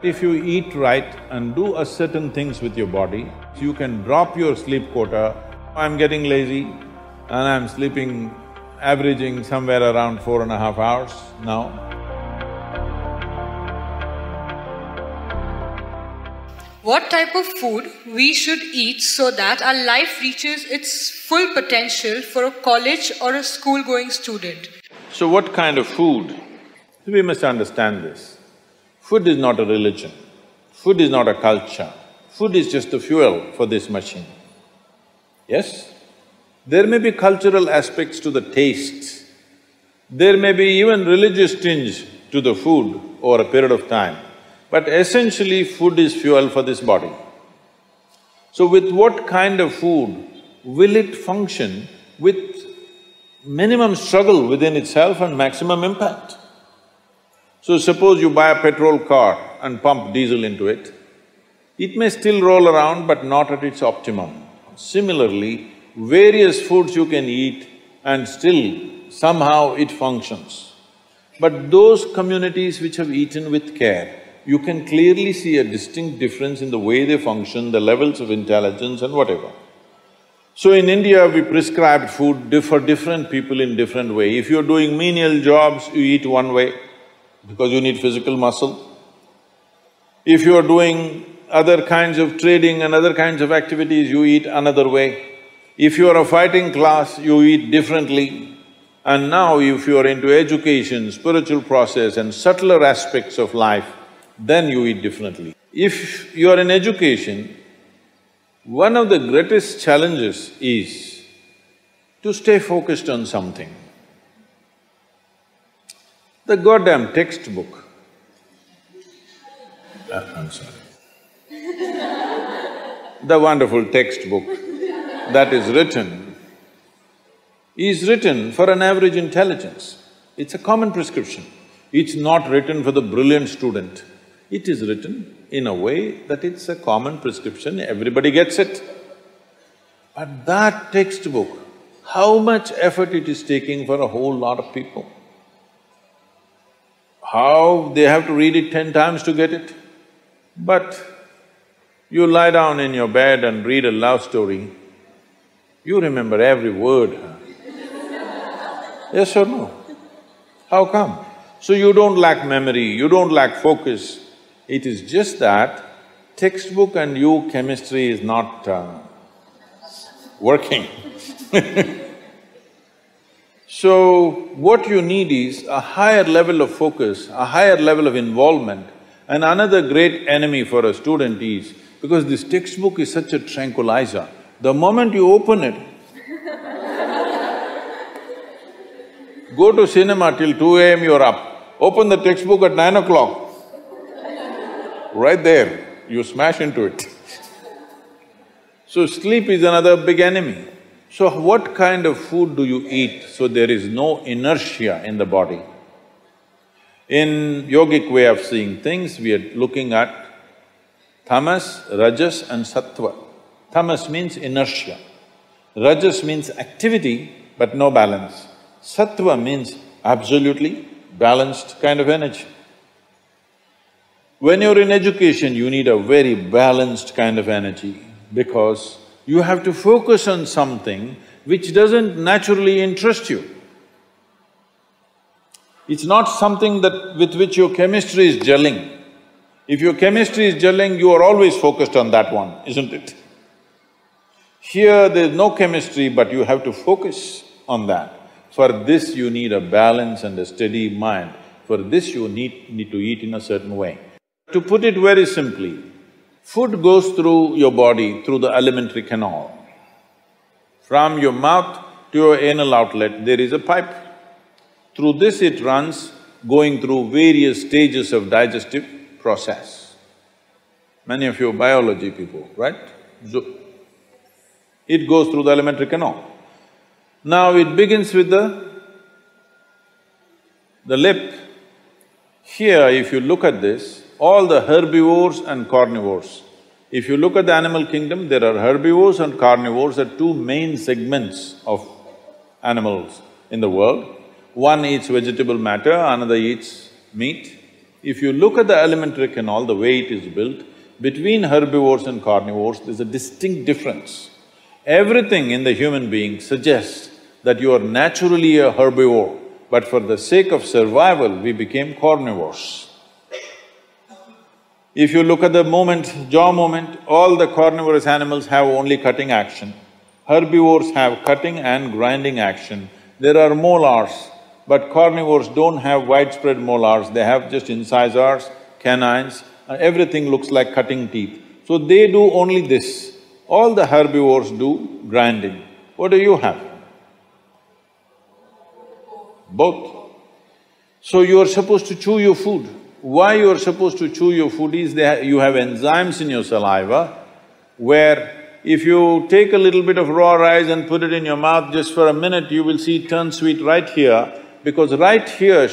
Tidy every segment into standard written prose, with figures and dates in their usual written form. If you eat right and do a certain things with your body, you can drop your sleep quota. I'm getting lazy and I'm sleeping averaging somewhere around 4.5 hours now. What type of food we should eat so that our life reaches its full potential for a college or a school-going student? So what kind of food? We must understand this. Food is not a religion, food is not a culture, food is just the fuel for this machine, yes? There may be cultural aspects to the tastes, there may be even religious tinge to the food over a period of time, but essentially food is fuel for this body. So with what kind of food will it function with minimum struggle within itself and maximum impact? So suppose you buy a petrol car and pump diesel into it, it may still roll around but not at its optimum. Similarly, various foods you can eat and still somehow it functions. But those communities which have eaten with care, you can clearly see a distinct difference in the way they function, the levels of intelligence and whatever. So in India, we prescribed food for different people in different way. If you're doing menial jobs, you eat one way, because you need physical muscle. If you are doing other kinds of trading and other kinds of activities, you eat another way. If you are a fighting class, you eat differently. And now if you are into education, spiritual process and subtler aspects of life, then you eat differently. If you are in education, one of the greatest challenges is to stay focused on something. The goddamn textbook. I'm sorry. The wonderful textbook that is written for an average intelligence. It's a common prescription. It's not written for the brilliant student. It is written in a way that it's a common prescription, everybody gets it. But that textbook, how much effort it is taking for a whole lot of people? How they have to read it 10 times to get it. But you lie down in your bed and read a love story, you remember every word, huh? Yes or no? How come? So you don't lack memory, you don't lack focus. It is just that textbook and you chemistry is not working. So, what you need is a higher level of focus, a higher level of involvement, and another great enemy for a student is, because this textbook is such a tranquilizer, the moment you open it, go to cinema till 2 AM you're up, open the textbook at 9 o'clock, right there, you smash into it. So, sleep is another big enemy. So what kind of food do you eat so there is no inertia in the body? In yogic way of seeing things, we are looking at tamas, rajas and sattva. Tamas means inertia, rajas means activity but no balance, sattva means absolutely balanced kind of energy. When you're in education, you need a very balanced kind of energy because you have to focus on something which doesn't naturally interest you. It's not something that with which your chemistry is gelling. If your chemistry is gelling, you are always focused on that one, isn't it? Here there's no chemistry, but you have to focus on that. For this you need a balance and a steady mind. For this you need to eat in a certain way. To put it very simply, food goes through your body, through the alimentary canal. From your mouth to your anal outlet, there is a pipe. Through this it runs, going through various stages of digestive process. Many of you are biology people, right? So it goes through the alimentary canal. Now it begins with the lip. Here, if you look at this, all the herbivores and carnivores. If you look at the animal kingdom, there are herbivores and carnivores are two main segments of animals in the world. One eats vegetable matter, another eats meat. If you look at the alimentary canal, the way it is built, between herbivores and carnivores, there's a distinct difference. Everything in the human being suggests that you are naturally a herbivore, but for the sake of survival, we became carnivores. If you look at the movement, jaw movement, all the carnivorous animals have only cutting action. Herbivores have cutting and grinding action. There are molars, but carnivores don't have widespread molars, they have just incisors, canines, everything looks like cutting teeth. So they do only this. All the herbivores do grinding. What do you have? Both. So you are supposed to chew your food. Why you are supposed to chew your food is you have enzymes in your saliva where if you take a little bit of raw rice and put it in your mouth just for a minute, you will see it turn sweet right here, because right here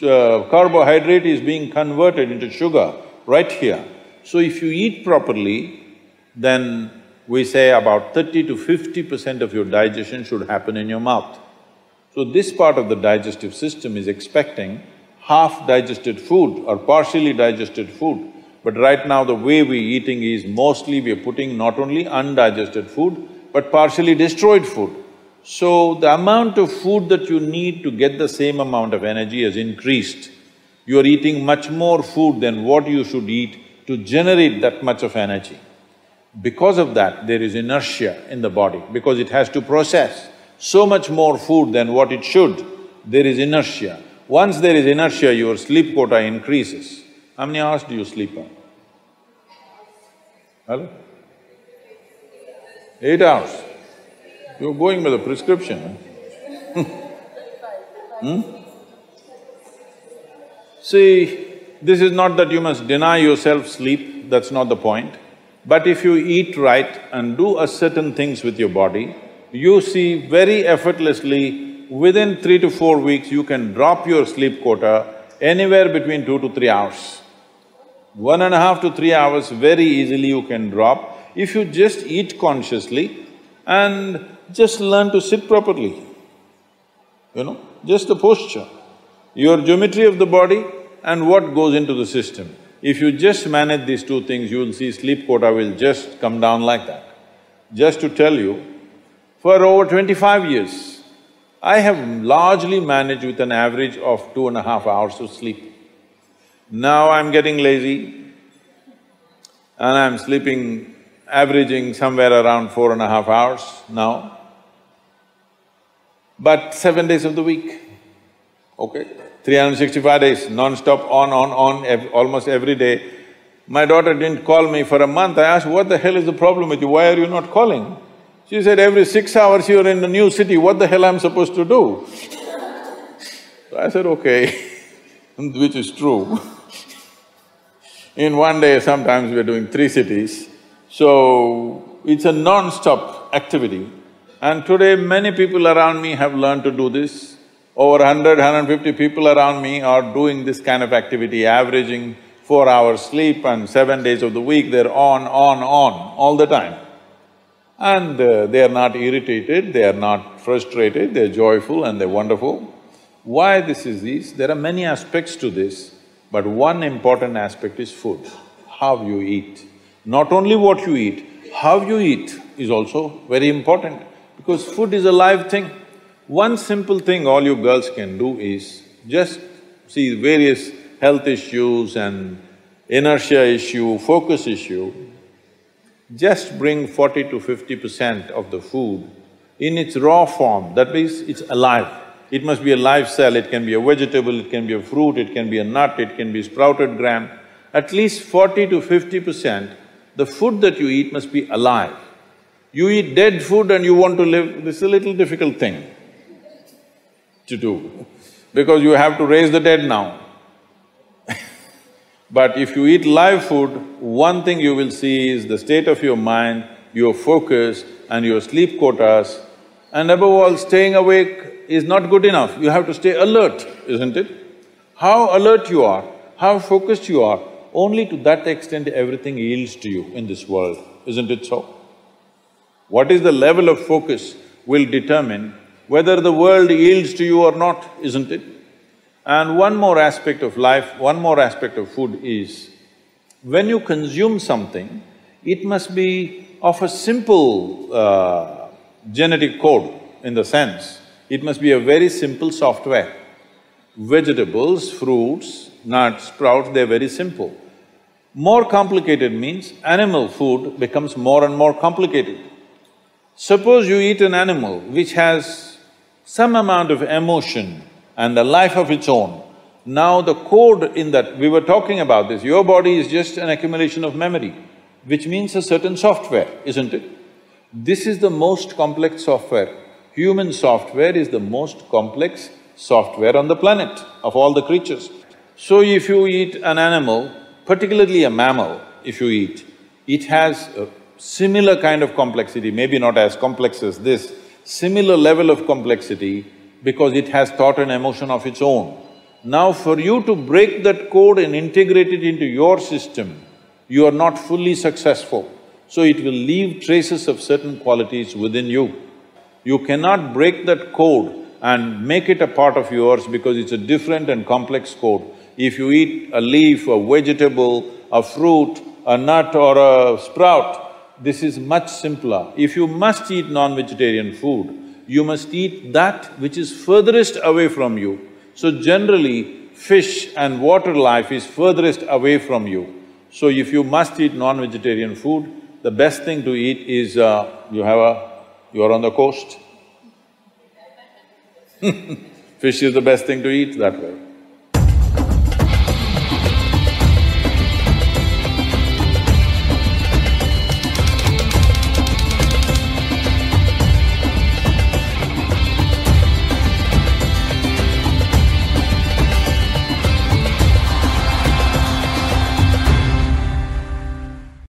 carbohydrate is being converted into sugar, right here. So if you eat properly, then we say about 30 to 50% of your digestion should happen in your mouth. So this part of the digestive system is expecting half digested food or partially digested food. But right now the way we're eating is mostly we're putting not only undigested food, but partially destroyed food. So the amount of food that you need to get the same amount of energy has increased. You are eating much more food than what you should eat to generate that much of energy. Because of that, there is inertia in the body, because it has to process so much more food than what it should, there is inertia. Once there is inertia, your sleep quota increases. How many hours do you sleep on? Hello? 8 hours. You're going by the prescription, huh? Hmm? See, this is not that you must deny yourself sleep, that's not the point. But if you eat right and do a certain things with your body, you see very effortlessly, within 3 to 4 weeks, you can drop your sleep quota anywhere between 2 to 3 hours. 1.5 to 3 hours very easily you can drop if you just eat consciously and just learn to sit properly, you know, just the posture, your geometry of the body and what goes into the system. If you just manage these two things, you will see sleep quota will just come down like that. Just to tell you, for over 25 years, I have largely managed with an average of 2.5 hours of sleep. Now I'm getting lazy and I'm sleeping, averaging somewhere around 4.5 hours now, but 7 days of the week, okay? 365 days, non-stop, almost every day. My daughter didn't call me for a month. I asked, what the hell is the problem with you? Why are you not calling? She said, every 6 hours you're in a new city, what the hell I'm supposed to do? So I said, okay, which is true. In one day, sometimes we're doing 3 cities, so it's a non-stop activity. And today, many people around me have learned to do this. Over 100, 150 people around me are doing this kind of activity, averaging 4 hours sleep and 7 days of the week, they're on, all the time. And they are not irritated, they are not frustrated, they're joyful and they're wonderful. Why this is this? There are many aspects to this, but one important aspect is food, how you eat. Not only what you eat, how you eat is also very important, because food is a live thing. One simple thing all you girls can do is just see various health issues and inertia issue, focus issue. Just bring 40 to 50% of the food in its raw form, that means it's alive. It must be a live cell, it can be a vegetable, it can be a fruit, it can be a nut, it can be sprouted gram. At least 40 to 50%, the food that you eat must be alive. You eat dead food and you want to live, this is a little difficult thing to do, because you have to raise the dead now. But if you eat live food, one thing you will see is the state of your mind, your focus and your sleep quotas. And above all, staying awake is not good enough, you have to stay alert, isn't it? How alert you are, how focused you are, only to that extent everything yields to you in this world, isn't it so? What is the level of focus will determine whether the world yields to you or not, isn't it? And one more aspect of life, one more aspect of food is, when you consume something, it must be of a simple genetic code, in the sense, it must be a very simple software. Vegetables, fruits, nuts, sprouts, they're very simple. More complicated means animal food becomes more and more complicated. Suppose you eat an animal which has some amount of emotion and a life of its own. Now the code in that… we were talking about this, your body is just an accumulation of memory, which means a certain software, isn't it? This is the most complex software. Human software is the most complex software on the planet, of all the creatures. So if you eat an animal, particularly a mammal, if you eat, it has a similar kind of complexity, maybe not as complex as this, similar level of complexity because it has thought and emotion of its own. Now for you to break that code and integrate it into your system, you are not fully successful. So it will leave traces of certain qualities within you. You cannot break that code and make it a part of yours because it's a different and complex code. If you eat a leaf, a vegetable, a fruit, a nut or a sprout, this is much simpler. If you must eat non-vegetarian food, you must eat that which is furthest away from you. So generally, fish and water life is furthest away from you. So if you must eat non-vegetarian food, the best thing to eat is you're on the coast. Fish is the best thing to eat that way.